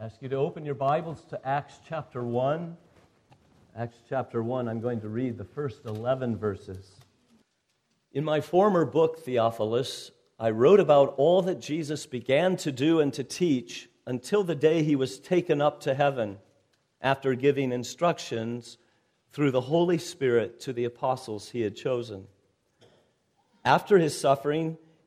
I ask you to open your Bibles to Acts chapter 1. Acts chapter 1, I'm going to read the first 11 verses. In my former book, Theophilus, I wrote about all that Jesus began to do and to teach until the day he was taken up to heaven, after giving instructions through the Holy Spirit to the apostles he had chosen. After his suffering,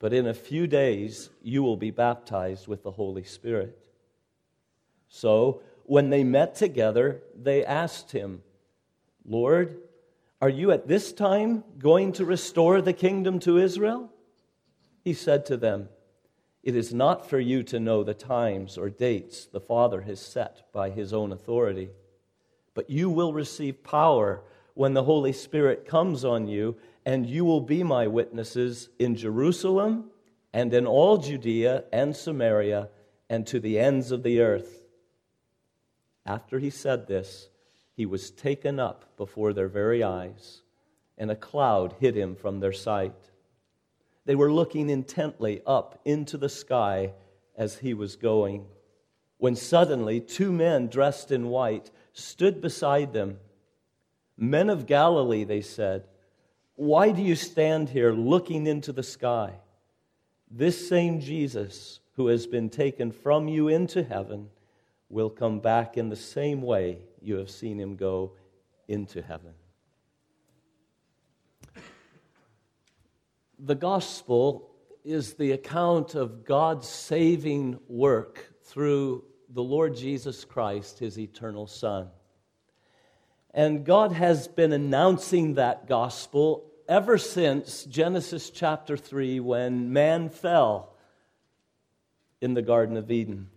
but in a few days you will be baptized with the Holy Spirit." So, when they met together, they asked him, "Lord, are you at this time going to restore the kingdom to Israel?" He said to them, "It is not for you to know the times or dates the Father has set by his own authority, but you will receive power when the Holy Spirit comes on you, and you will be my witnesses in Jerusalem and in all Judea and Samaria and to the ends of the earth." After he said this, he was taken up before their very eyes, and a cloud hid him from their sight. They were looking intently up into the sky as he was going, when suddenly 2 men dressed in white stood beside them. "Men of Galilee," they said, "why do you stand here looking into the sky? This same Jesus who has been taken from you into heaven will come back in the same way you have seen him go into heaven." The gospel is the account of God's saving work through the Lord Jesus Christ, his eternal Son. And God has been announcing that gospel ever since Genesis chapter 3, when man fell in the Garden of Eden.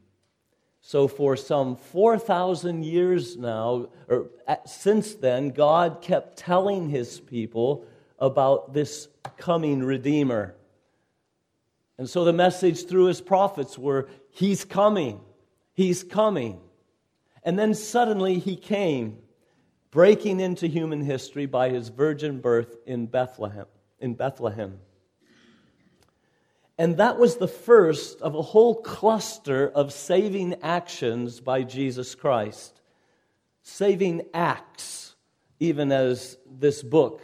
So for some 4,000 years now, or since then, God kept telling his people about this coming Redeemer. And so the message through his prophets were, he's coming, he's coming. And then suddenly he came, breaking into human history by his virgin birth in Bethlehem. And that was the first of a whole cluster of saving actions by Jesus Christ. Saving acts, even as this book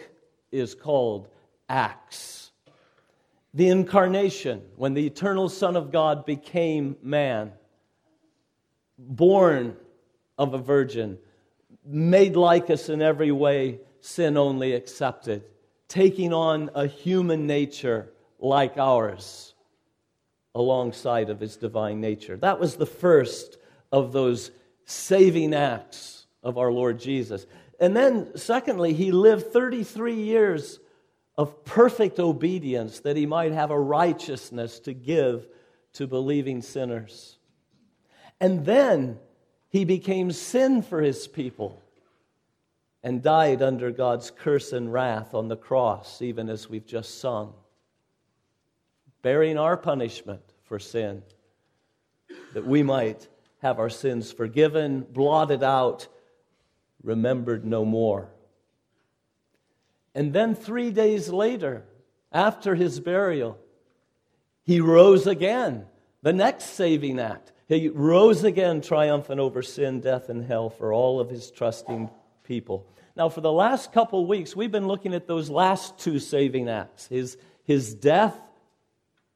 is called, Acts. The incarnation, when the eternal Son of God became man, born of a virgin, made like us in every way, sin only accepted, taking on a human nature like ours alongside of his divine nature. That was the first of those saving acts of our Lord Jesus. And then, secondly, he lived 33 years of perfect obedience that he might have a righteousness to give to believing sinners. And then he became sin for his people and died under God's curse and wrath on the cross, even as we've just sung, bearing our punishment for sin, that we might have our sins forgiven, blotted out, remembered no more. And then 3 days later, after his burial, he rose again, the next saving act. He rose again triumphant over sin, death, and hell for all of his trusting people. Now, for the last couple weeks, we've been looking at those last 2 saving acts, his death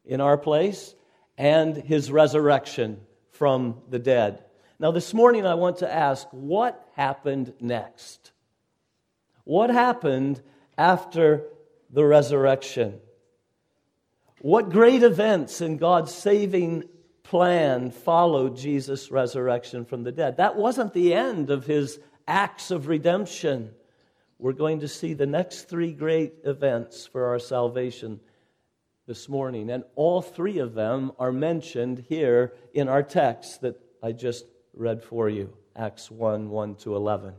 in our place and his resurrection from the dead. Now, this morning, I want to ask, what happened next? What happened after the resurrection? What great events in God's saving plan followed Jesus' resurrection from the dead? That wasn't the end of his acts of redemption. We're going to see the next 3 great events for our salvation this morning, and all 3 of them are mentioned here in our text that I just read for you. Acts 1, 1 to 11.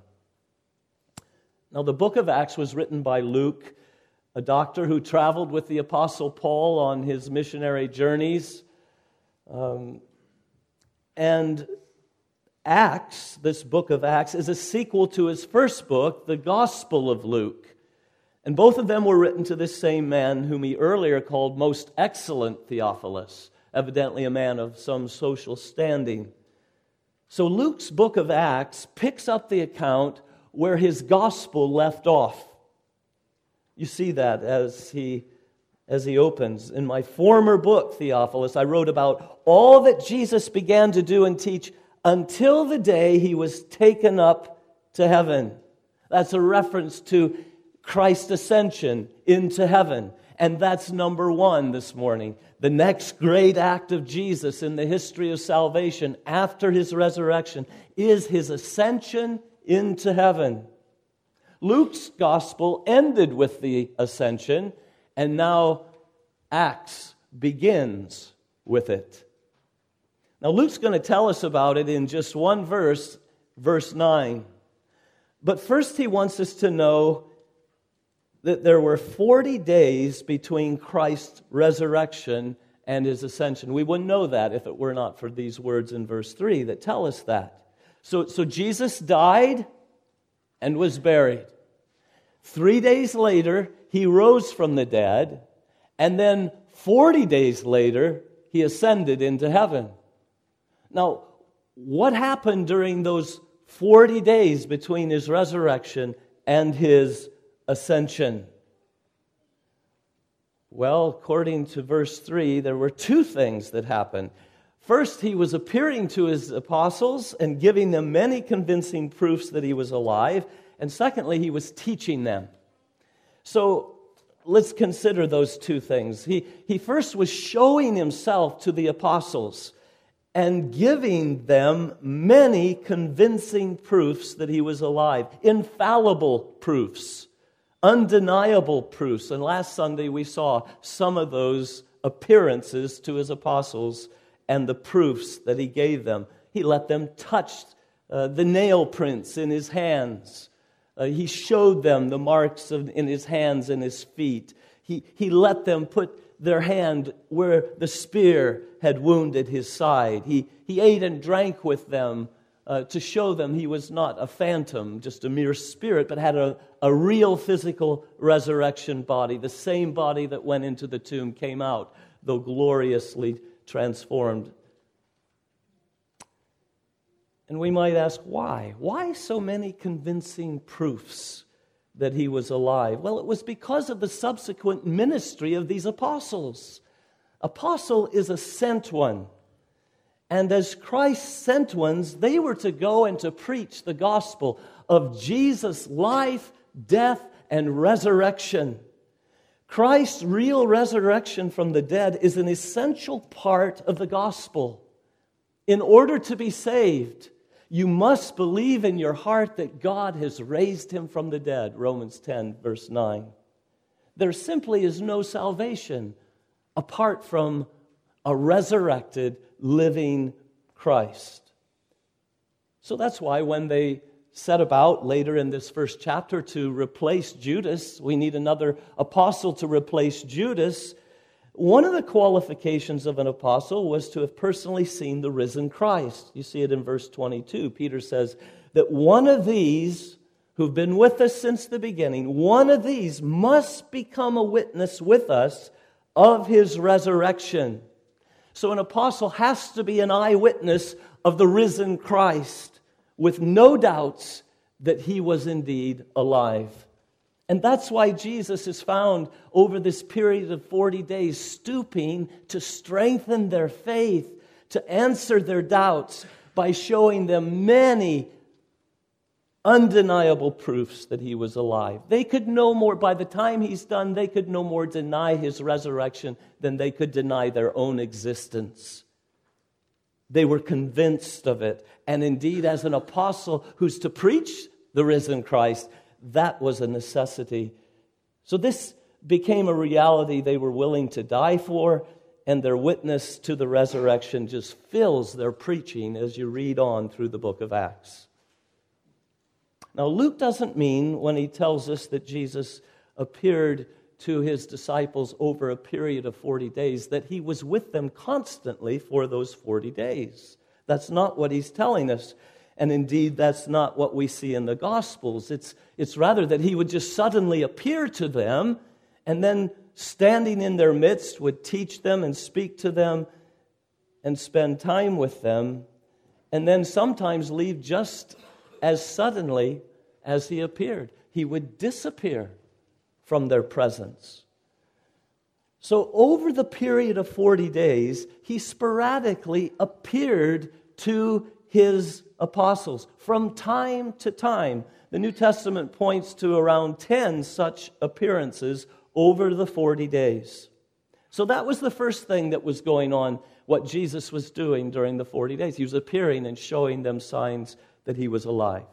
Now, the book of Acts was written by Luke, a doctor who traveled with the Apostle Paul on his missionary journeys. And Acts, this book of Acts, is a sequel to his first book, the Gospel of Luke. And both of them were written to this same man whom he earlier called most excellent Theophilus, evidently a man of some social standing. So Luke's book of Acts picks up the account where his gospel left off. You see that as he opens. In my former book, Theophilus, I wrote about all that Jesus began to do and teach until the day he was taken up to heaven. That's a reference to Christ's ascension into heaven. And that's number one this morning. The next great act of Jesus in the history of salvation after his resurrection is his ascension into heaven. Luke's gospel ended with the ascension, and now Acts begins with it. Now Luke's going to tell us about it in just one verse, verse 9. But first he wants us to know that there were 40 days between Christ's resurrection and his ascension. We wouldn't know that if it were not for these words in verse 3 that tell us that. So Jesus died and was buried. 3 days later, he rose from the dead. And then 40 days later, he ascended into heaven. Now, what happened during those 40 days between his resurrection and his ascension? Well, according to verse 3, there were two things that happened. First, he was appearing to his apostles and giving them many convincing proofs that he was alive. And secondly, he was teaching them. So let's consider those two things. He first was showing himself to the apostles and giving them many convincing proofs that he was alive. Infallible proofs. Undeniable proofs. And last Sunday we saw some of those appearances to his apostles and the proofs that he gave them. He let them touch the nail prints in his hands. He showed them the marks in his hands and his feet. He let them put their hand where the spear had wounded his side. He ate and drank with them to show them he was not a phantom, just a mere spirit, but had a real physical resurrection body. The same body that went into the tomb came out, though gloriously transformed. And we might ask, why? Why so many convincing proofs that he was alive? Well, it was because of the subsequent ministry of these apostles. Apostle is a sent one. And as Christ sent ones, they were to go and to preach the gospel of Jesus' life, death, and resurrection. Christ's real resurrection from the dead is an essential part of the gospel. In order to be saved, you must believe in your heart that God has raised him from the dead, Romans 10, verse 9. There simply is no salvation apart from a resurrected, living Christ. So that's why when they set about later in this first chapter to replace Judas, we need another apostle to replace Judas. One of the qualifications of an apostle was to have personally seen the risen Christ. You see it in verse 22. Peter says that one of these who've been with us since the beginning, one of these must become a witness with us of his resurrection. So an apostle has to be an eyewitness of the risen Christ, with no doubts that he was indeed alive. And that's why Jesus is found over this period of 40 days stooping to strengthen their faith, to answer their doubts by showing them many undeniable proofs that he was alive. They could no more, by the time he's done, they could no more deny his resurrection than they could deny their own existence. They were convinced of it. And indeed, as an apostle who's to preach the risen Christ, that was a necessity. So this became a reality they were willing to die for, and their witness to the resurrection just fills their preaching as you read on through the book of Acts. Now, Luke doesn't mean when he tells us that Jesus appeared to his disciples over a period of 40 days that he was with them constantly for those 40 days. That's not what he's telling us. And indeed, that's not what we see in the Gospels. It's rather that he would just suddenly appear to them and then standing in their midst would teach them and speak to them and spend time with them and then sometimes leave just as suddenly as he appeared. He would disappear from their presence. So over the period of 40 days, he sporadically appeared to his apostles from time to time. The New Testament points to around 10 such appearances over the 40 days. So that was the first thing that was going on, what Jesus was doing during the 40 days. He was appearing and showing them signs that he was alive.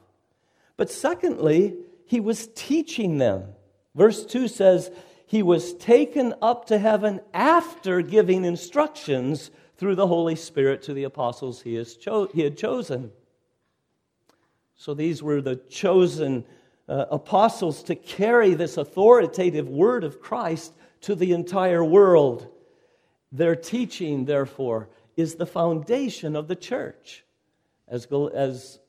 But secondly, he was teaching them. Verse 2 says, he was taken up to heaven after giving instructions through the Holy Spirit to the apostles he had chosen. So these were the chosen apostles to carry this authoritative word of Christ to the entire world. Their teaching, therefore, is the foundation of the church. As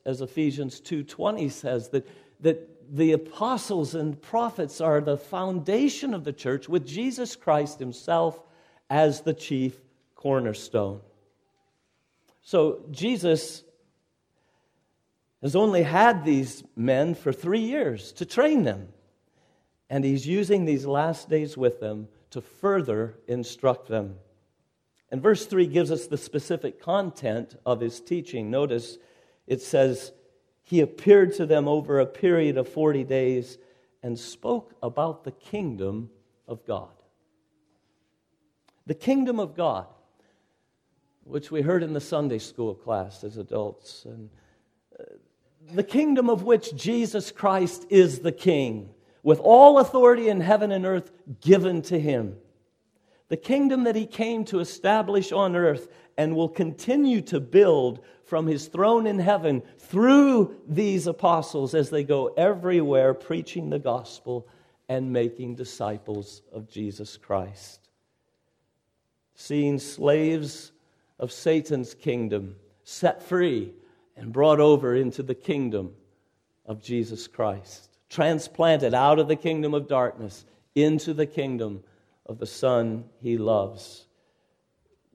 Ephesians 2:20 says, that the apostles and prophets are the foundation of the church with Jesus Christ himself as the chief cornerstone. So Jesus has only had these men for 3 years to train them, and he's using these last days with them to further instruct them. And verse 3 gives us the specific content of his teaching. Notice it says, he appeared to them over a period of 40 days and spoke about the kingdom of God. The kingdom of God, which we heard in the Sunday school class as adults. And the kingdom of which Jesus Christ is the king, with all authority in heaven and earth given to him. The kingdom that he came to establish on earth and will continue to build from his throne in heaven through these apostles as they go everywhere preaching the gospel and making disciples of Jesus Christ. Seeing slaves of Satan's kingdom set free and brought over into the kingdom of Jesus Christ. Transplanted out of the kingdom of darkness into the kingdom of the Son he loves.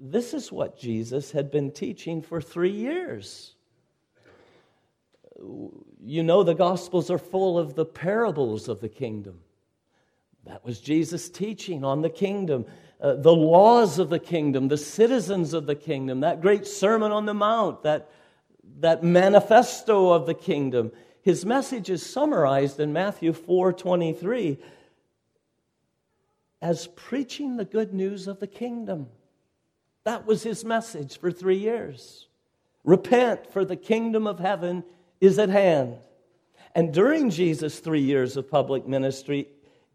This is what Jesus had been teaching for 3 years. You know, the Gospels are full of the parables of the kingdom. That was Jesus' teaching on the kingdom, the laws of the kingdom, the citizens of the kingdom, that great Sermon on the Mount, that manifesto of the kingdom. His message is summarized in Matthew 4:23. As preaching the good news of the kingdom. That was his message for 3 years. Repent, for the kingdom of heaven is at hand. And during Jesus' 3 years of public ministry,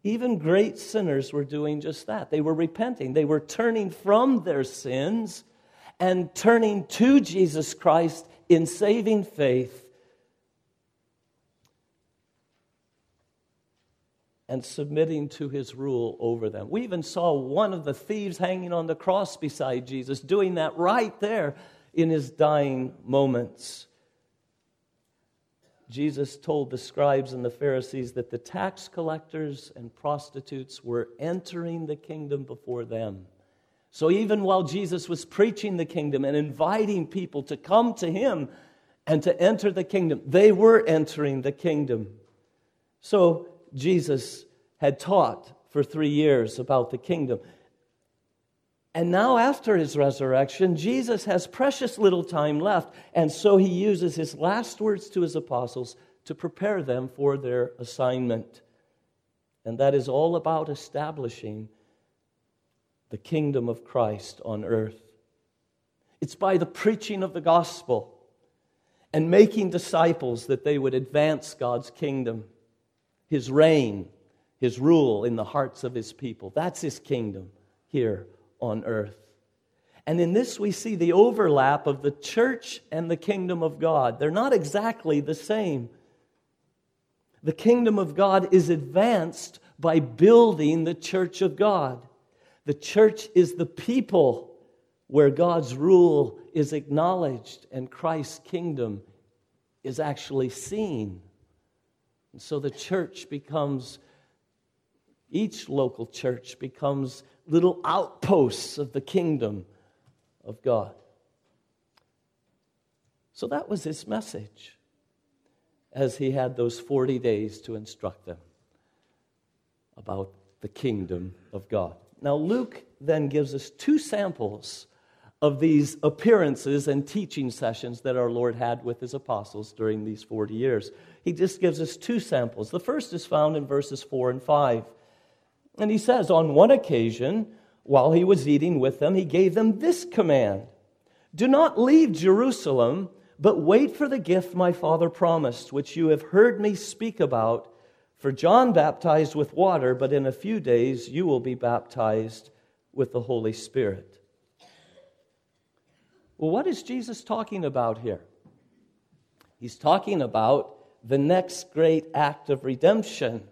even great sinners were doing just that. They were repenting. They were turning from their sins and turning to Jesus Christ in saving faith and submitting to his rule over them. We even saw one of the thieves hanging on the cross beside Jesus doing that right there in his dying moments. Jesus told the scribes and the Pharisees that the tax collectors and prostitutes were entering the kingdom before them. So even while Jesus was preaching the kingdom and inviting people to come to him and to enter the kingdom, they were entering the kingdom. So Jesus had taught for 3 years about the kingdom. And now after his resurrection, Jesus has precious little time left, and so he uses his last words to his apostles to prepare them for their assignment. And that is all about establishing the kingdom of Christ on earth. It's by the preaching of the gospel and making disciples that they would advance God's kingdom. His reign, his rule in the hearts of his people. That's his kingdom here on earth. And in this we see the overlap of the church and the kingdom of God. They're not exactly the same, The kingdom of God is advanced by building the church of God. The church is the people where God's rule is acknowledged and Christ's kingdom is actually seen. And so the church becomes, each local church becomes little outposts of the kingdom of God. So that was his message as he had those 40 days to instruct them about the kingdom of God. Now Luke then gives us two samples of these appearances and teaching sessions that our Lord had with his apostles during these 40 years. He just gives us two samples. The first is found in verses 4 and 5. And he says, on one occasion, while he was eating with them, he gave them this command: do not leave Jerusalem, but wait for the gift my Father promised, which you have heard me speak about. For John baptized with water, but in a few days you will be baptized with the Holy Spirit. Well, what is Jesus talking about here? He's talking about the next great act of redemption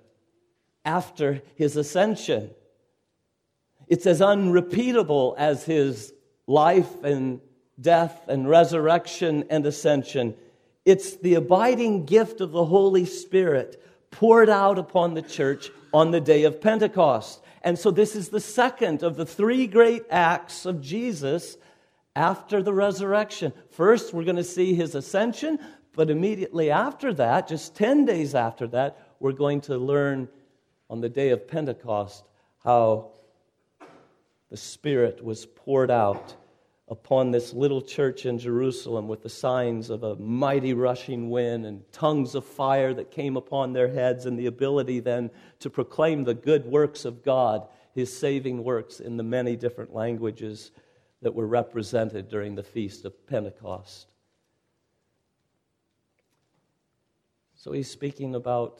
after his ascension. It's as unrepeatable as his life and death and resurrection and ascension. It's the abiding gift of the Holy Spirit poured out upon the church on the day of Pentecost. And so this is the second of the three great acts of Jesus after the resurrection. First, we're going to see his ascension, but immediately after that, just 10 days after that, we're going to learn on the day of Pentecost how the Spirit was poured out upon this little church in Jerusalem with the signs of a mighty rushing wind and tongues of fire that came upon their heads, and the ability then to proclaim the good works of God, his saving works, in the many different languages that were represented during the Feast of Pentecost. So he's speaking about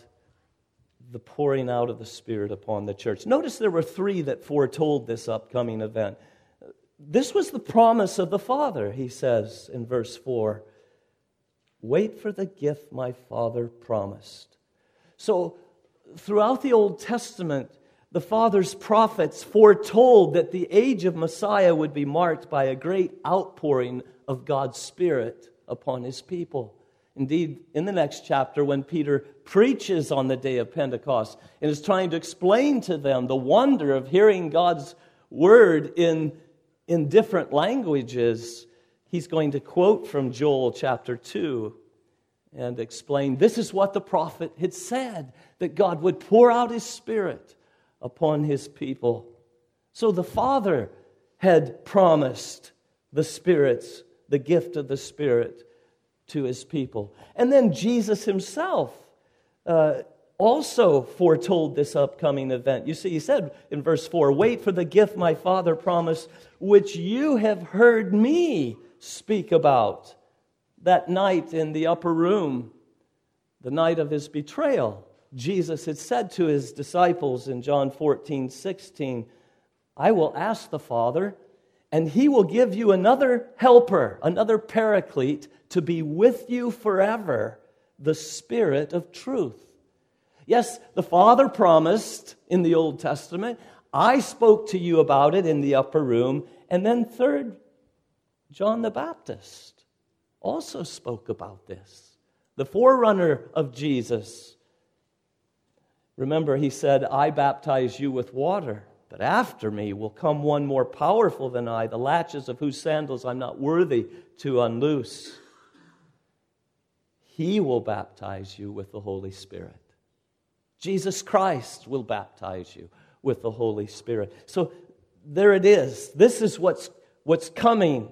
the pouring out of the Spirit upon the church. Notice there were three that foretold this upcoming event. This was the promise of the Father, he says in verse 4. Wait for the gift my Father promised. So throughout the Old Testament, the Father's prophets foretold that the age of Messiah would be marked by a great outpouring of God's Spirit upon his people. Indeed, in the next chapter, when Peter preaches on the day of Pentecost and is trying to explain to them the wonder of hearing God's word in different languages, he's going to quote from Joel chapter 2 and explain, this is what the prophet had said, that God would pour out his Spirit upon his people. So the Father had promised the gift of the Spirit to his people. And then Jesus himself also foretold this upcoming event. You see, he said in verse 4, wait for the gift my Father promised, which you have heard me speak about. That night in the upper room, the night of his betrayal, Jesus had said to his disciples in John 14:16, I will ask the Father, and he will give you another helper, another paraclete, to be with you forever, the Spirit of truth. Yes, the Father promised in the Old Testament. I spoke to you about it in the upper room. And then third, John the Baptist also spoke about this, the forerunner of Jesus. Remember, he said, I baptize you with water, but after me will come one more powerful than I, the latches of whose sandals I'm not worthy to unloose. He will baptize you with the Holy Spirit. Jesus Christ will baptize you with the Holy Spirit. So there it is. This is what's coming.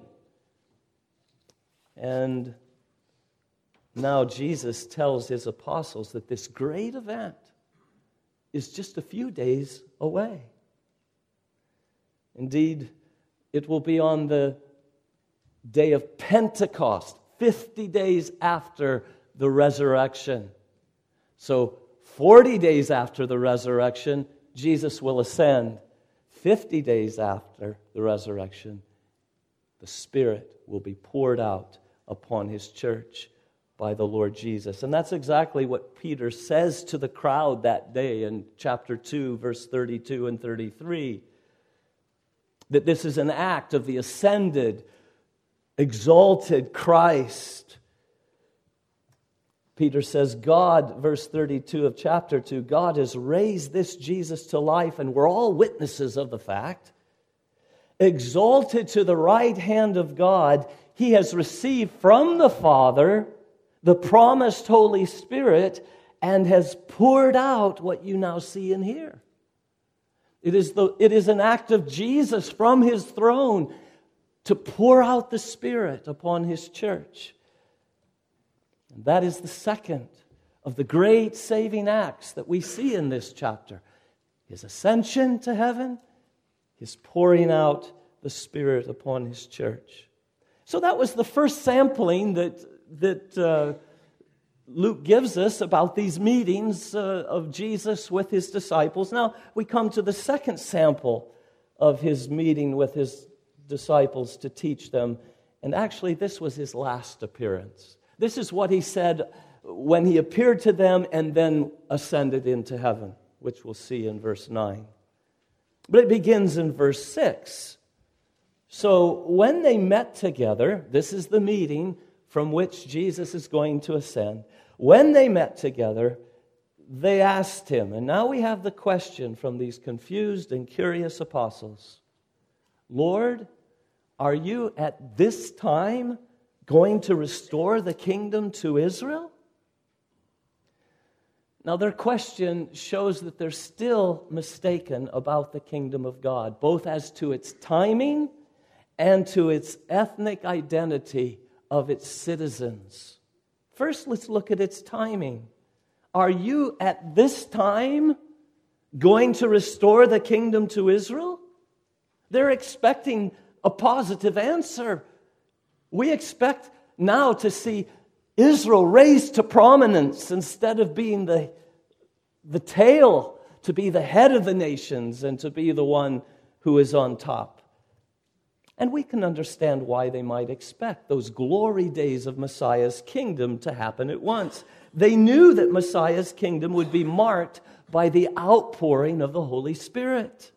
And now Jesus tells his apostles that this great event is just a few days away. Indeed, it will be on the day of Pentecost, 50 days after the resurrection. So 40 days after the resurrection, Jesus will ascend. 50 days after the resurrection, the Spirit will be poured out upon his church by the Lord Jesus. And that's exactly what Peter says to the crowd that day in chapter 2, verse 32 and 33. That this is an act of the ascended, exalted Christ. Peter says, God, verse 32 of chapter 2, God has raised this Jesus to life, and we're all witnesses of the fact. Exalted to the right hand of God, he has received from the Father the promised Holy Spirit and has poured out what you now see and hear. It is an act of Jesus from his throne to pour out the Spirit upon his church. And that is the second of the great saving acts that we see in this chapter. His ascension to heaven, his pouring out the Spirit upon his church. So that was the first sampling that Luke gives us about these meetings of Jesus with his disciples. Now we come to the second sample of his meeting with his disciples to teach them. And actually this was his last appearance. This is what he said when he appeared to them and then ascended into heaven, which we'll see in verse 9. But it begins in verse 6. So when they met together, this is the meeting from which Jesus is going to ascend. When they met together, they asked him, and now we have the question from these confused and curious apostles, Lord, are you at this time going to restore the kingdom to Israel? Now, their question shows that they're still mistaken about the kingdom of God, both as to its timing and to its ethnic identity of its citizens. First, let's look at its timing. Are you at this time going to restore the kingdom to Israel? They're expecting a positive answer. We expect now to see Israel raised to prominence instead of being the tail, to be the head of the nations and to be the one who is on top. And we can understand why they might expect those glory days of Messiah's kingdom to happen at once. They knew that Messiah's kingdom would be marked by the outpouring of the Holy Spirit.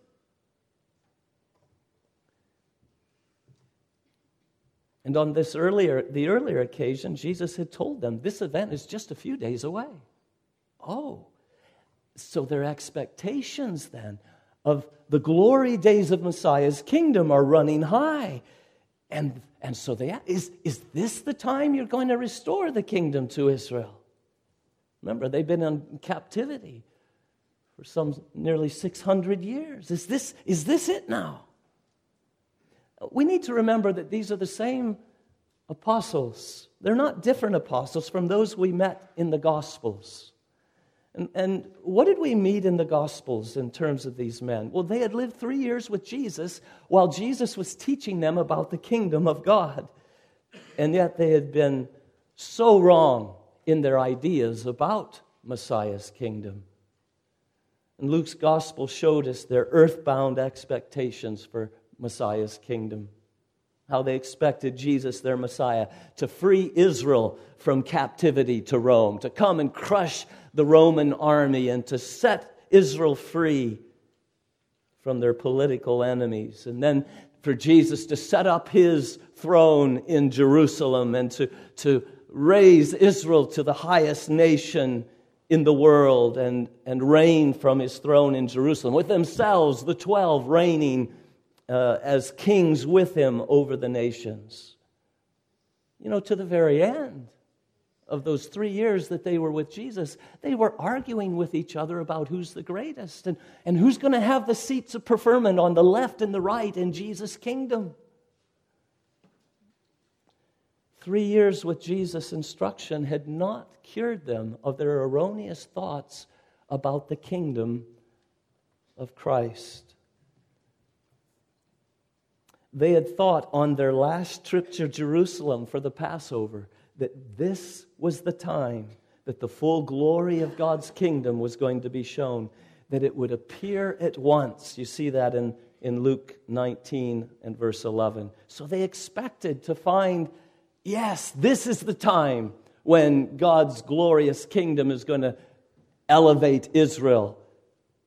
And on the earlier occasion, Jesus had told them, this event is just a few days away. Oh, so their expectations then of the glory days of Messiah's kingdom are running high. And so they ask, is this the time you're going to restore the kingdom to Israel? Remember, they've been in captivity for some nearly 600 years. Is this it now? We need to remember that these are the same apostles. They're not different apostles from those we met in the Gospels. And what did we meet in the Gospels in terms of these men? Well, they had lived 3 years with Jesus while Jesus was teaching them about the kingdom of God. And yet they had been so wrong in their ideas about Messiah's kingdom. And Luke's Gospel showed us their earthbound expectations for Messiah's kingdom. How they expected Jesus, their Messiah, to free Israel from captivity to Rome, to come and crush the Roman army and to set Israel free from their political enemies. And then for Jesus to set up his throne in Jerusalem and to raise Israel to the highest nation in the world and reign from his throne in Jerusalem, with themselves, the 12, reigning as kings with him over the nations. You know, to the very end of those 3 years that they were with Jesus, they were arguing with each other about who's the greatest and who's going to have the seats of preferment on the left and the right in Jesus' kingdom. 3 years with Jesus' instruction had not cured them of their erroneous thoughts about the kingdom of Christ. They had thought on their last trip to Jerusalem for the Passover that this was the time that the full glory of God's kingdom was going to be shown, that it would appear at once. You see that in Luke 19 and verse 11. So they expected to find, yes, this is the time when God's glorious kingdom is going to elevate Israel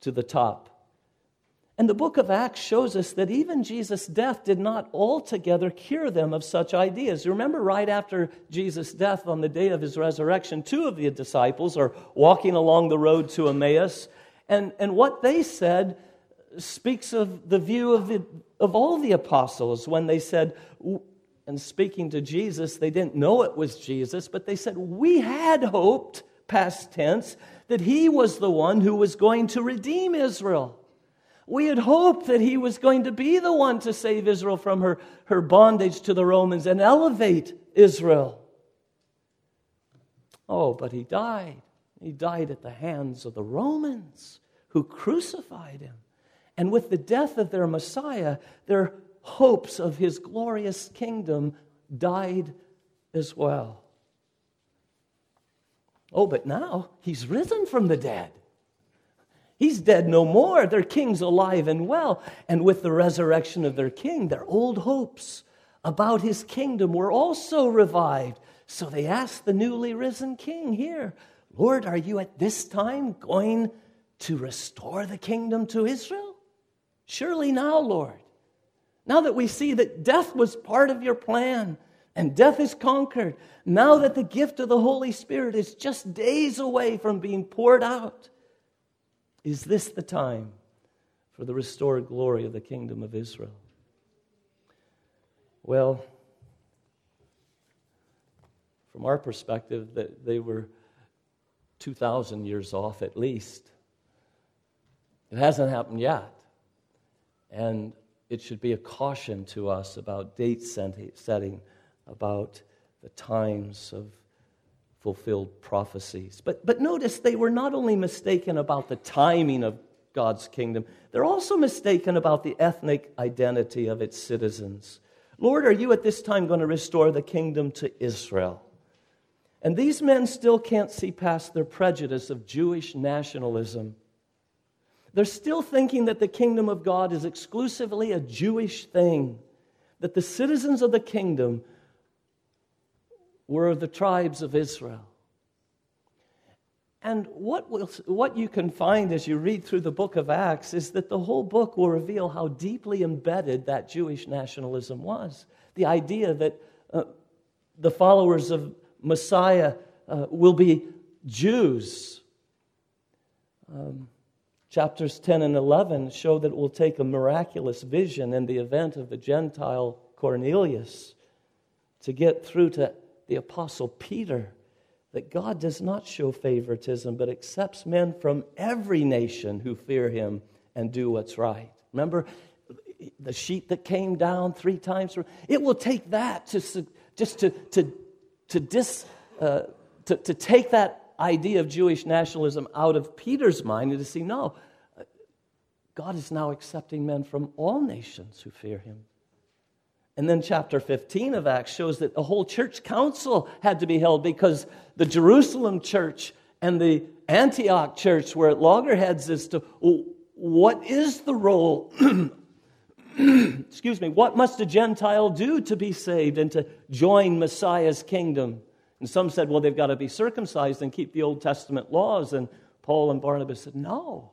to the top. And the book of Acts shows us that even Jesus' death did not altogether cure them of such ideas. You remember right after Jesus' death on the day of his resurrection, two of the disciples are walking along the road to Emmaus, and what they said speaks of the view of all the apostles when they said, and speaking to Jesus, they didn't know it was Jesus, but they said, we had hoped, past tense, that he was the one who was going to redeem Israel. We had hoped that he was going to be the one to save Israel from her bondage to the Romans and elevate Israel. Oh, but he died. He died at the hands of the Romans who crucified him. And with the death of their Messiah, their hopes of his glorious kingdom died as well. Oh, but now he's risen from the dead. He's dead no more. Their king's alive and well. And with the resurrection of their king, their old hopes about his kingdom were also revived. So they asked the newly risen king here, Lord, are you at this time going to restore the kingdom to Israel? Surely now, Lord. Now that we see that death was part of your plan and death is conquered, now that the gift of the Holy Spirit is just days away from being poured out, is this the time for the restored glory of the kingdom of Israel? Well, from our perspective, they were 2,000 years off at least. It hasn't happened yet. And it should be a caution to us about date setting, about the times of fulfilled prophecies. But notice they were not only mistaken about the timing of God's kingdom, they're also mistaken about the ethnic identity of its citizens. Lord, are you at this time going to restore the kingdom to Israel? And these men still can't see past their prejudice of Jewish nationalism. They're still thinking that the kingdom of God is exclusively a Jewish thing, that the citizens of the kingdom were the tribes of Israel. And what you can find as you read through the book of Acts is that the whole book will reveal how deeply embedded that Jewish nationalism was. The idea that the followers of Messiah will be Jews. Chapters 10 and 11 show that it will take a miraculous vision in the event of the Gentile Cornelius to get through to the Apostle Peter, that God does not show favoritism, but accepts men from every nation who fear him and do what's right. Remember the sheet that came down 3 times? It will take that to take that idea of Jewish nationalism out of Peter's mind and to see, no, God is now accepting men from all nations who fear him. And then chapter 15 of Acts shows that a whole church council had to be held because the Jerusalem church and the Antioch church were at loggerheads as to what is the role, what must a Gentile do to be saved and to join Messiah's kingdom? And some said, well, they've got to be circumcised and keep the Old Testament laws. And Paul and Barnabas said, no,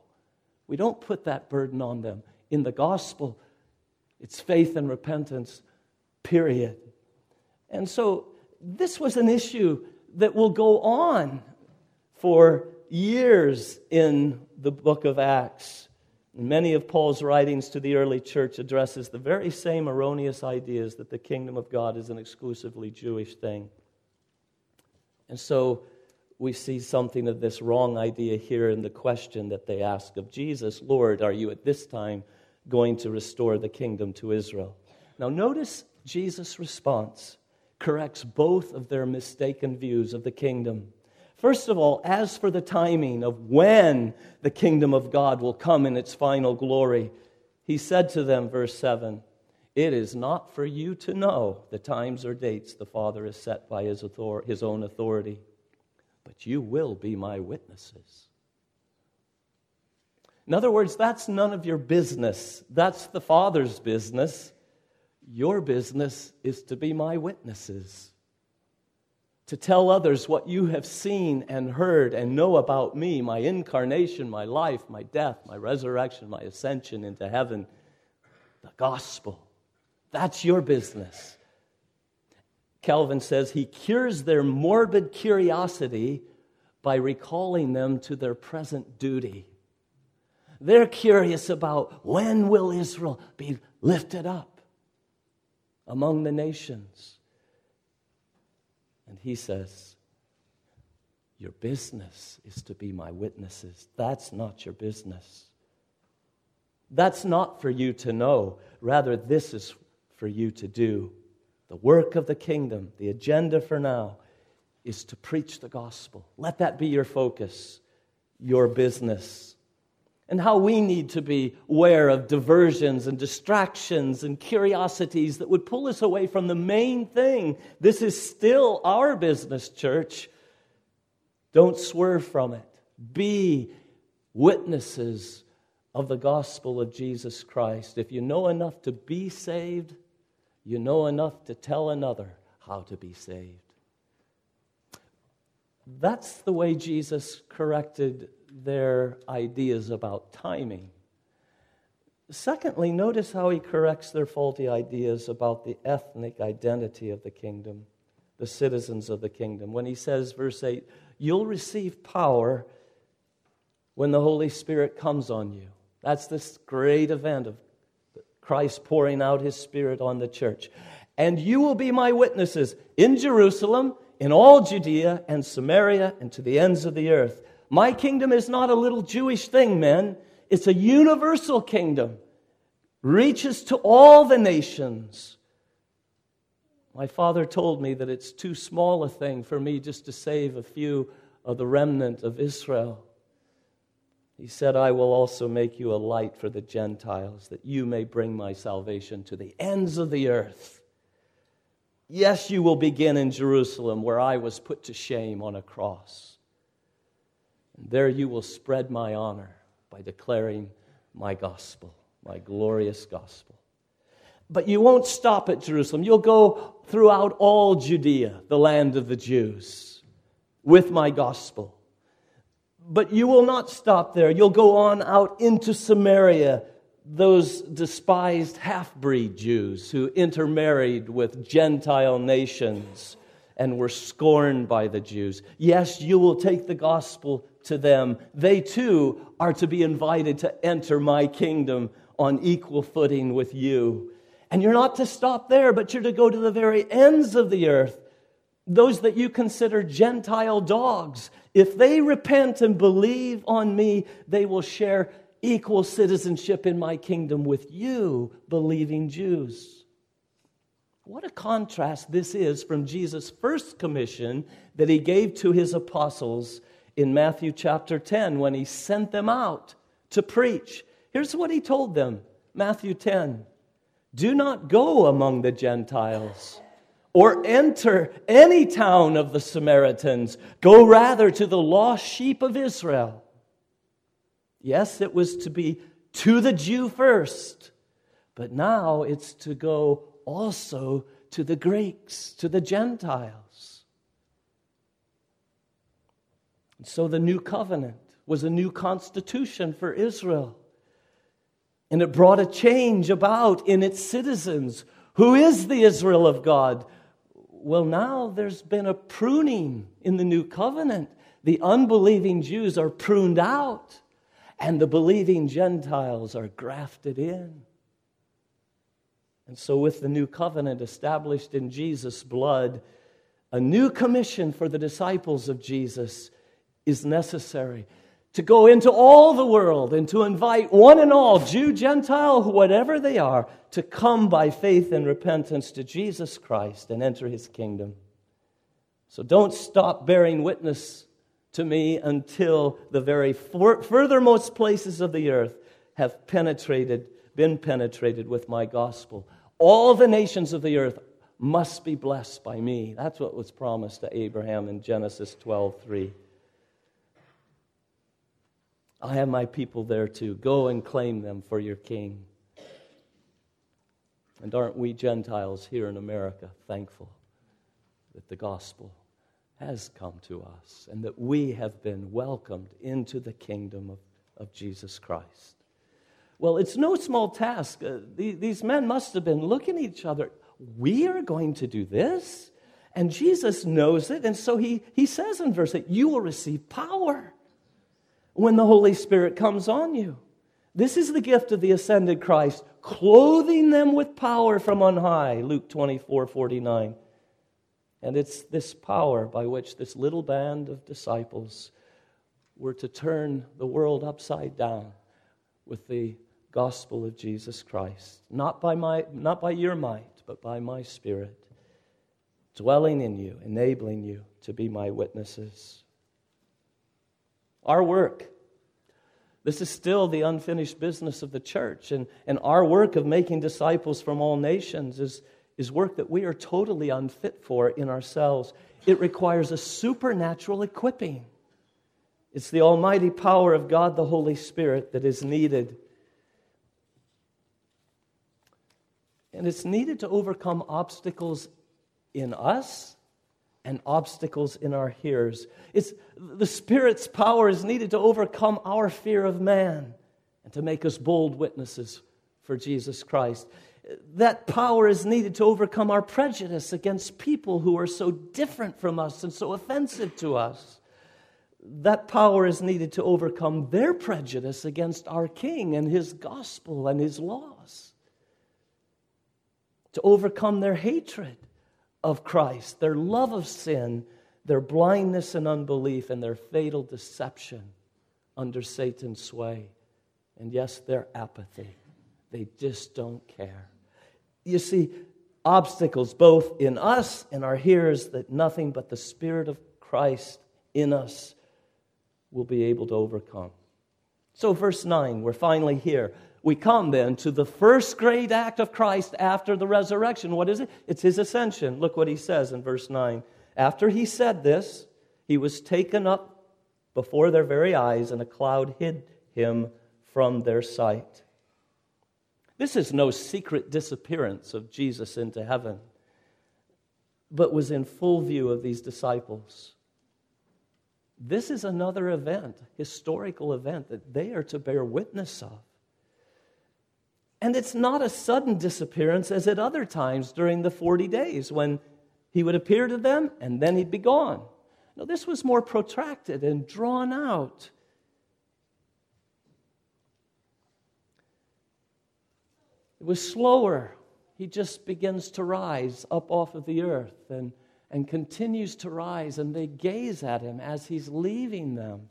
we don't put that burden on them. In the gospel, it's faith and repentance. Period. And so this was an issue that will go on for years in the book of Acts. Many of Paul's writings to the early church addresses the very same erroneous ideas that the kingdom of God is an exclusively Jewish thing. And so we see something of this wrong idea here in the question that they ask of Jesus, Lord, are you at this time going to restore the kingdom to Israel? Now notice Jesus' response corrects both of their mistaken views of the kingdom. First of all, as for the timing of when the kingdom of God will come in its final glory, he said to them, verse 7, it is not for you to know the times or dates the Father has set by his own authority, but you will be my witnesses. In other words, that's none of your business. That's the Father's business. Your business is to be my witnesses. to tell others what you have seen and heard and know about me, my incarnation, my life, my death, my resurrection, my ascension into heaven, the gospel. That's your business. Calvin says he cures their morbid curiosity by recalling them to their present duty. They're curious about when will Israel be lifted up among the nations. And he says, your business is to be my witnesses. That's not your business. That's not for you to know. Rather, this is for you to do. The work of the kingdom, the agenda for now, is to preach the gospel. Let that be your focus, your business. And how we need to be aware of diversions and distractions and curiosities that would pull us away from the main thing. This is still our business, church. Don't swerve from it. Be witnesses of the gospel of Jesus Christ. If you know enough to be saved, you know enough to tell another how to be saved. That's the way Jesus corrected their ideas about timing. Secondly, notice how he corrects their faulty ideas about the ethnic identity of the kingdom, the citizens of the kingdom. When he says, verse 8, you'll receive power when the Holy Spirit comes on you. That's this great event of Christ pouring out his Spirit on the church. And you will be my witnesses in Jerusalem, in all Judea and Samaria, and to the ends of the earth. My kingdom is not a little Jewish thing, men. It's a universal kingdom. Reaches to all the nations. My father told me that it's too small a thing for me just to save a few of the remnant of Israel. He said, I will also make you a light for the Gentiles, that you may bring my salvation to the ends of the earth. Yes, you will begin in Jerusalem, where I was put to shame on a cross. There you will spread my honor by declaring my gospel, my glorious gospel. But you won't stop at Jerusalem. You'll go throughout all Judea, the land of the Jews, with my gospel. But you will not stop there. You'll go on out into Samaria, those despised half-breed Jews who intermarried with Gentile nations and were scorned by the Jews. Yes, you will take the gospel to them. They too are to be invited to enter my kingdom on equal footing with you. And you're not to stop there, but you're to go to the very ends of the earth. Those that you consider Gentile dogs, if they repent and believe on me, they will share equal citizenship in my kingdom with you, believing Jews. What a contrast this is from Jesus' first commission that he gave to his apostles in Matthew chapter 10, when he sent them out to preach. Here's what he told them, Matthew 10. Do not go among the Gentiles or enter any town of the Samaritans. Go rather to the lost sheep of Israel. Yes, it was to be to the Jew first, but now it's to go also to the Greeks, to the Gentiles. So the new covenant was a new constitution for Israel. And it brought a change about in its citizens. Who is the Israel of God? Well, now there's been a pruning in the new covenant. The unbelieving Jews are pruned out, and the believing Gentiles are grafted in. And so with the new covenant established in Jesus' blood, a new commission for the disciples of Jesus is necessary to go into all the world and to invite one and all, Jew, Gentile, whatever they are, to come by faith and repentance to Jesus Christ and enter his kingdom. So don't stop bearing witness to me until the very furthermost places of the earth have been penetrated with my gospel. All the nations of the earth must be blessed by me. That's what was promised to Abraham in Genesis 12:3. I have my people there too. Go and claim them for your king. And aren't we Gentiles here in America thankful that the gospel has come to us and that we have been welcomed into the kingdom of Jesus Christ. Well, it's no small task. These men must have been looking at each other. We are going to do this? And Jesus knows it, and so he says in verse 8, you will receive power when the Holy Spirit comes on you. This is the gift of the ascended Christ, clothing them with power from on high, Luke 24:49. And it's this power by which this little band of disciples were to turn the world upside down with the gospel of Jesus Christ. Not by your might, but by my Spirit, dwelling in you, enabling you to be my witnesses. Our work. This is still the unfinished business of the church. And our work of making disciples from all nations is work that we are totally unfit for in ourselves. It requires a supernatural equipping. It's the almighty power of God, the Holy Spirit, that is needed. And it's needed to overcome obstacles in us and obstacles in our hearers. The Spirit's power is needed to overcome our fear of man and to make us bold witnesses for Jesus Christ. That power is needed to overcome our prejudice against people who are so different from us and so offensive to us. That power is needed to overcome their prejudice against our King and His gospel and His laws. To overcome their hatred of Christ, their love of sin, their blindness and unbelief, and their fatal deception under Satan's sway. And yes, their apathy. They just don't care. You see, obstacles both in us and our hearers that nothing but the Spirit of Christ in us will be able to overcome. So verse 9, we're finally here. We come then to the first great act of Christ after the resurrection. What is it? It's His ascension. Look what He says in verse 9. After He said this, He was taken up before their very eyes, and a cloud hid Him from their sight. This is no secret disappearance of Jesus into heaven, but was in full view of these disciples. This is another event, historical event, that they are to bear witness of. And it's not a sudden disappearance as at other times during the 40 days when He would appear to them and then He'd be gone. No, this was more protracted and drawn out. It was slower. He just begins to rise up off of the earth and continues to rise, and they gaze at Him as He's leaving them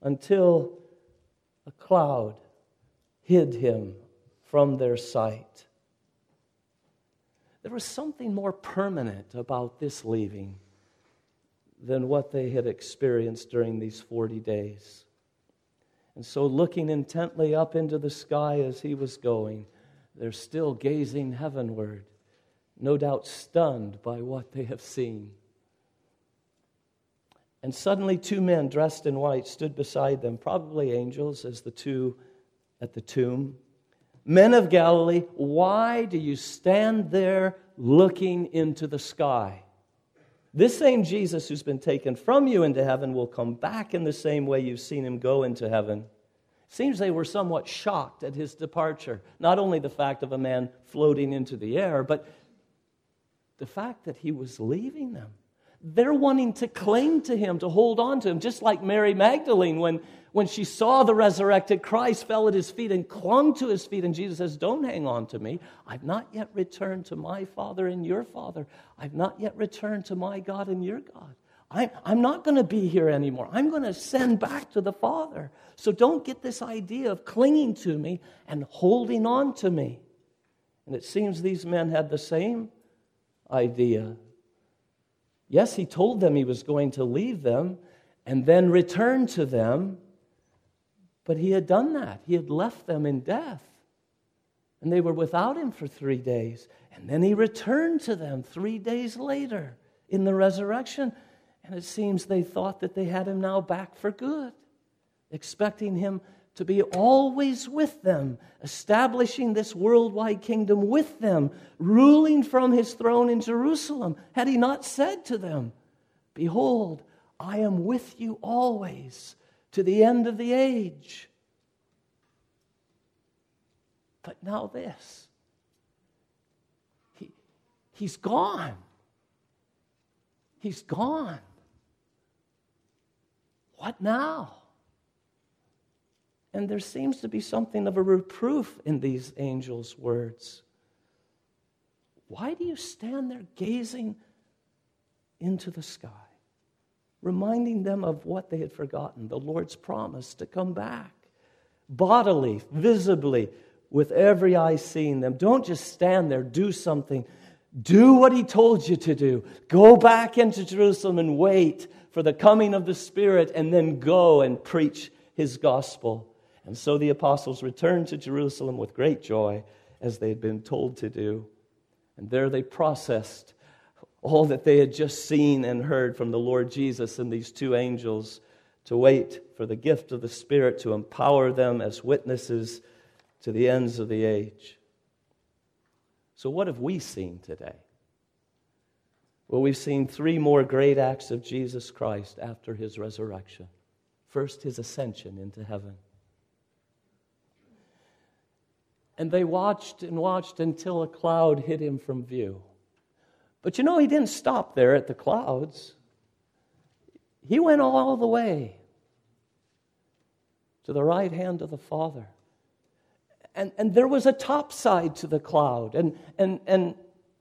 until a cloud hid Him from their sight. There was something more permanent about this leaving than what they had experienced during these 40 days. And so looking intently up into the sky as He was going, they're still gazing heavenward, no doubt stunned by what they have seen. And suddenly 2 men dressed in white stood beside them, probably angels as the 2 at the tomb. Men of Galilee, why do you stand there looking into the sky? This same Jesus who's been taken from you into heaven will come back in the same way you've seen Him go into heaven. Seems they were somewhat shocked at His departure. Not only the fact of a man floating into the air, but the fact that He was leaving them. They're wanting to cling to Him, to hold on to Him, just like Mary Magdalene when she saw the resurrected Christ, fell at His feet and clung to His feet. And Jesus says, don't hang on to me. I've not yet returned to my Father and your Father. I've not yet returned to my God and your God. I'm not going to be here anymore. I'm going to send back to the Father. So don't get this idea of clinging to me and holding on to me. And it seems these men had the same idea. Yes, He told them He was going to leave them and then return to them. But He had done that. He had left them in death. And they were without Him for 3 days. And then He returned to them 3 days later in the resurrection. And it seems they thought that they had Him now back for good, expecting Him to be always with them, establishing this worldwide kingdom with them, ruling from His throne in Jerusalem. Had He not said to them, Behold, I am with you always to the end of the age. But now this. He's gone. He's gone. What now? And there seems to be something of a reproof in these angels' words. Why do you stand there gazing into the sky, reminding them of what they had forgotten, the Lord's promise to come back, bodily, visibly, with every eye seeing them? Don't just stand there, do something. Do what he told you to do. Go back into Jerusalem and wait for the coming of the Spirit, and then go and preach his gospel. And so the apostles returned to Jerusalem with great joy, as they had been told to do. And there they processed all that they had just seen and heard from the Lord Jesus and these two angels, to wait for the gift of the Spirit to empower them as witnesses to the ends of the age. So what have we seen today? Well, we've seen three more great acts of Jesus Christ after his resurrection. First, his ascension into heaven. And they watched and watched until a cloud hid him from view. But you know, he didn't stop there at the clouds. He went all the way to the right hand of the Father. And there was a topside to the cloud. And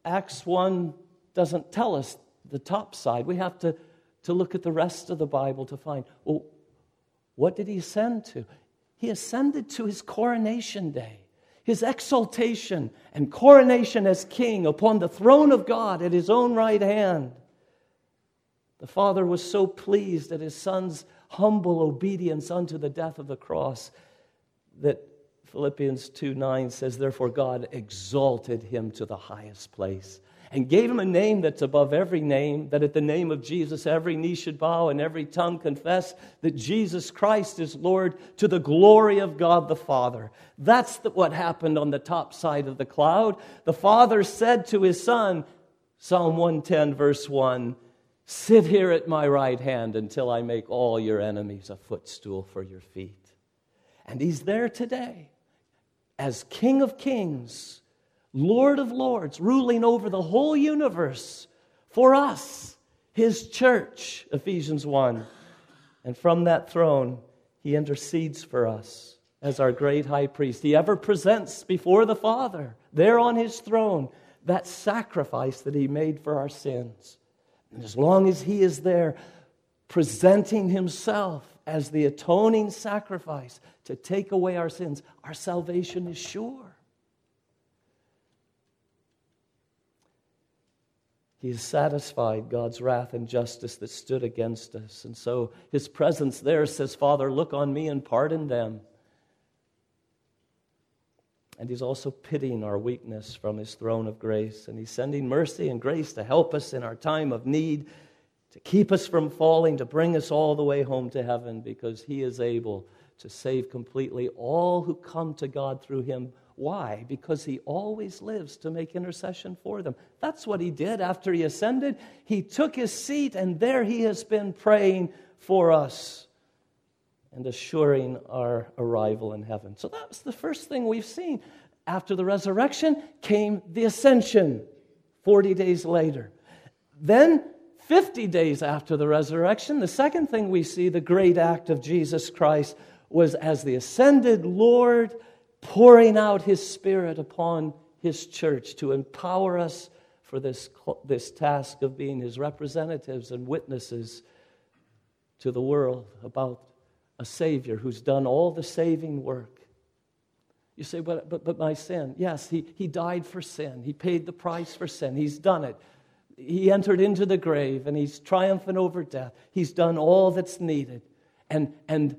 Acts 1 doesn't tell us the topside. We have to look at the rest of the Bible to find, well, what did he ascend to? He ascended to his coronation day, his exaltation and coronation as king upon the throne of God at his own right hand. The Father was so pleased at his Son's humble obedience unto the death of the cross that Philippians 2:9 says, therefore God exalted him to the highest place and gave him a name that's above every name, that at the name of Jesus every knee should bow and every tongue confess that Jesus Christ is Lord, to the glory of God the Father. That's what happened on the top side of the cloud. The Father said to his Son, Psalm 110 verse 1, sit here at my right hand until I make all your enemies a footstool for your feet. And he's there today as King of Kings, Lord of Lords, ruling over the whole universe for us, his church, Ephesians 1. And from that throne, he intercedes for us as our great high priest. He ever presents before the Father, there on his throne, that sacrifice that he made for our sins. And as long as he is there, presenting himself as the atoning sacrifice to take away our sins, our salvation is sure. He has satisfied God's wrath and justice that stood against us. And so his presence there says, Father, look on me and pardon them. And he's also pitying our weakness from his throne of grace. And he's sending mercy and grace to help us in our time of need, to keep us from falling, to bring us all the way home to heaven, because he is able to save completely all who come to God through him. Why? Because he always lives to make intercession for them. That's what he did after he ascended. He took his seat, and there he has been praying for us and assuring our arrival in heaven. So that was the first thing we've seen. After the resurrection came the ascension, 40 days later. Then, 50 days after the resurrection, the second thing we see, the great act of Jesus Christ, was as the ascended Lord pouring out his Spirit upon his church to empower us for this task of being his representatives and witnesses to the world about a Savior who's done all the saving work. You say, but my sin. Yes, he died for sin. He paid the price for sin. He's done it. He entered into the grave, and he's triumphant over death. He's done all that's needed. And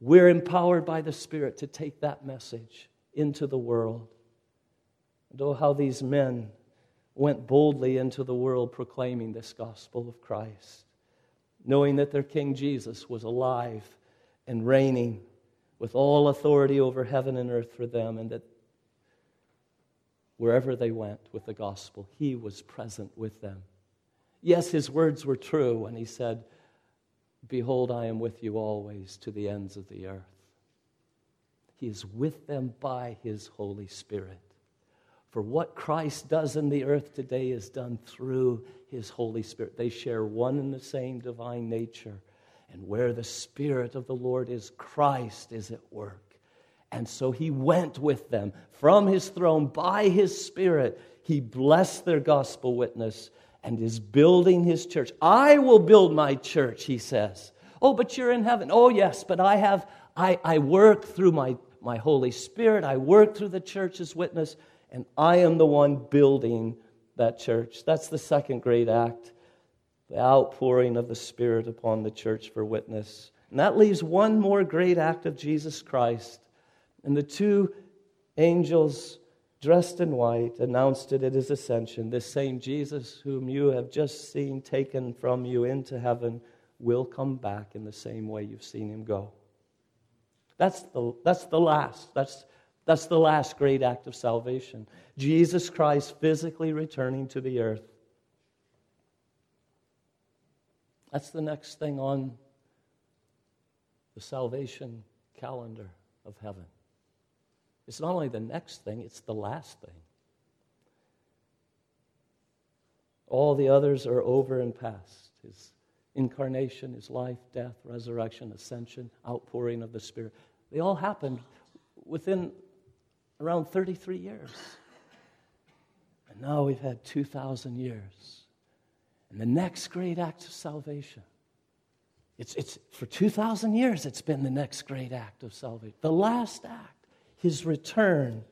we're empowered by the Spirit to take that message into the world. And oh, how these men went boldly into the world proclaiming this gospel of Christ, knowing that their King Jesus was alive and reigning with all authority over heaven and earth for them, and that wherever they went with the gospel, he was present with them. Yes, his words were true when he said, "Behold, I am with you always to the ends of the earth." He is with them by his Holy Spirit. For what Christ does in the earth today is done through his Holy Spirit. They share one and the same divine nature. And where the Spirit of the Lord is, Christ is at work. And so he went with them from his throne by his Spirit. He blessed their gospel witness and is building his church. "I will build my church," he says. "Oh, but you're in heaven." "Oh, yes, but I work through my Holy Spirit. I work through the church's witness, and I am the one building that church." That's the second great act, the outpouring of the Spirit upon the church for witness. And that leaves one more great act of Jesus Christ. And the two angels dressed in white announced it at his ascension. "This same Jesus whom you have just seen taken from you into heaven will come back in the same way you've seen him go." That's the last great act of salvation. Jesus Christ physically returning to the earth. That's the next thing on the salvation calendar of heaven. It's not only the next thing, it's the last thing. All the others are over and past. His incarnation, his life, death, resurrection, ascension, outpouring of the Spirit. They all happened within around 33 years. And now we've had 2,000 years. And the next great act of salvation. It's for 2,000 years, it's been the next great act of salvation. The last act. His return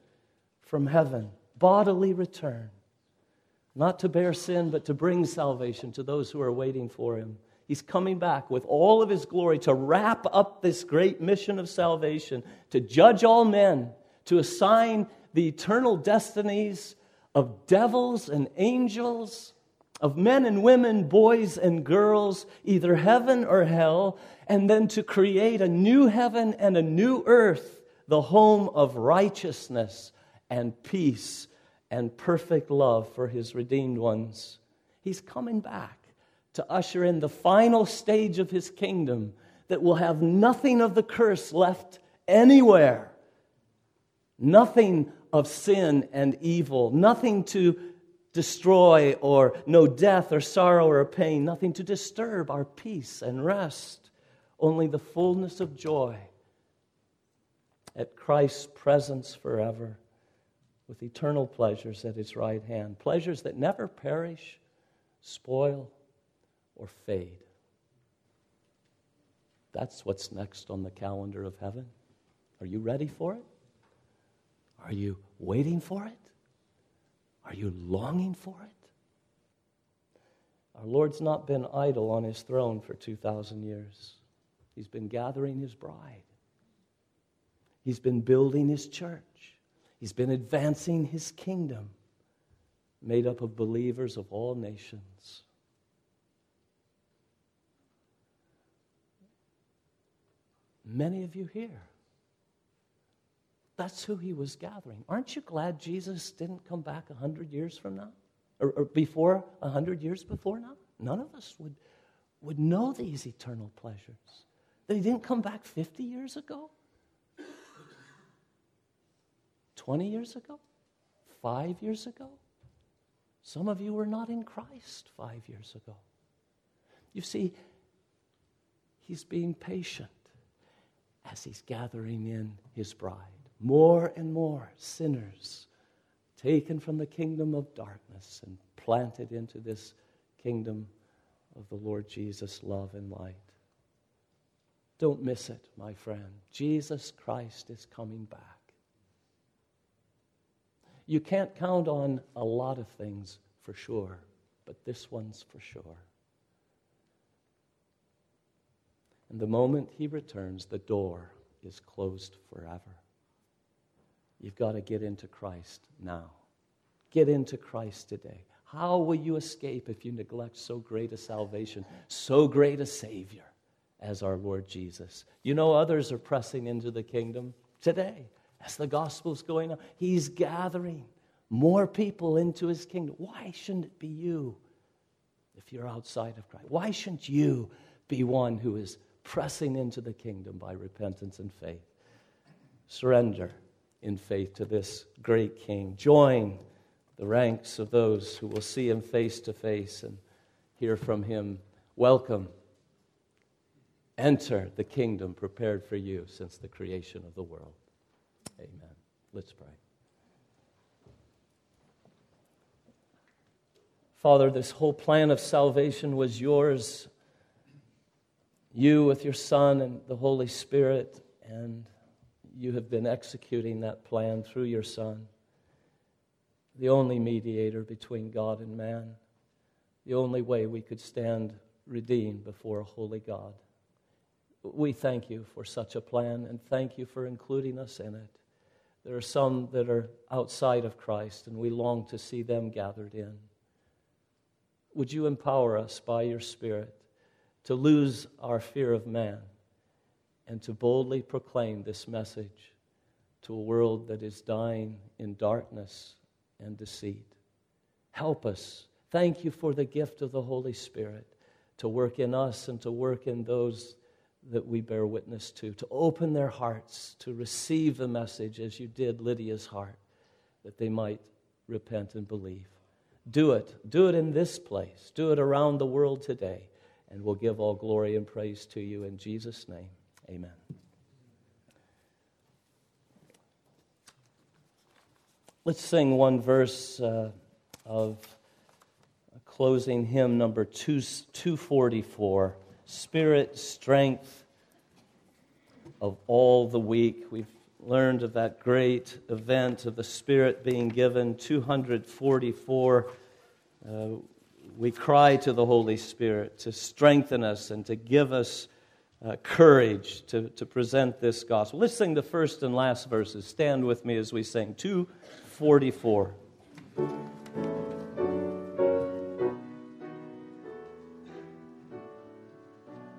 from heaven, bodily return, not to bear sin, but to bring salvation to those who are waiting for him. He's coming back with all of his glory to wrap up this great mission of salvation, to judge all men, to assign the eternal destinies of devils and angels, of men and women, boys and girls, either heaven or hell, and then to create a new heaven and a new earth, the home of righteousness and peace and perfect love for his redeemed ones. He's coming back to usher in the final stage of his kingdom that will have nothing of the curse left anywhere. Nothing of sin and evil. Nothing to destroy, or no death or sorrow or pain. Nothing to disturb our peace and rest. Only the fullness of joy at Christ's presence forever, with eternal pleasures at his right hand. Pleasures that never perish, spoil, or fade. That's what's next on the calendar of heaven. Are you ready for it? Are you waiting for it? Are you longing for it? Our Lord's not been idle on his throne for 2,000 years. He's been gathering his bride. He's been building his church. He's been advancing his kingdom, made up of believers of all nations. Many of you here, that's who he was gathering. Aren't you glad Jesus didn't come back 100 years from now? Or before 100 years before now? None of us would know these eternal pleasures. That he didn't come back 50 years ago? 20 years ago? 5 years ago? Some of you were not in Christ 5 years ago. You see, he's being patient as he's gathering in his bride. More and more sinners taken from the kingdom of darkness and planted into this kingdom of the Lord Jesus' love and light. Don't miss it, my friend. Jesus Christ is coming back. You can't count on a lot of things for sure, but this one's for sure. And the moment he returns, the door is closed forever. You've got to get into Christ now. Get into Christ today. How will you escape if you neglect so great a salvation, so great a Savior as our Lord Jesus? You know, others are pressing into the kingdom today. As the gospel's going on, he's gathering more people into his kingdom. Why shouldn't it be you? if you're outside of Christ? Why shouldn't you be one who is pressing into the kingdom by repentance and faith? Surrender in faith to this great King. Join the ranks of those who will see him face to face and hear from him, welcome. Enter the kingdom prepared for you since the creation of the world. Amen. Let's pray. Father, this whole plan of salvation was yours. You with your Son and the Holy Spirit, and you have been executing that plan through your Son, the only mediator between God and man, the only way we could stand redeemed before a holy God. We thank you for such a plan, and thank you for including us in it. There are some that are outside of Christ, and we long to see them gathered in. Would you empower us by your Spirit to lose our fear of man and to boldly proclaim this message to a world that is dying in darkness and deceit. Help us. Thank you for the gift of the Holy Spirit to work in us and to work in those that we bear witness to open their hearts, to receive the message as you did Lydia's heart, that they might repent and believe. Do it. Do it in this place. Do it around the world today, and we'll give all glory and praise to you in Jesus' name. Amen. Let's sing one verse of closing hymn number 244. Spirit, strength of all the weak. We've learned of that great event of the Spirit being given, 244. We cry to the Holy Spirit to strengthen us and to give us courage to present this gospel. Let's sing the first and last verses. Stand with me as we sing 244.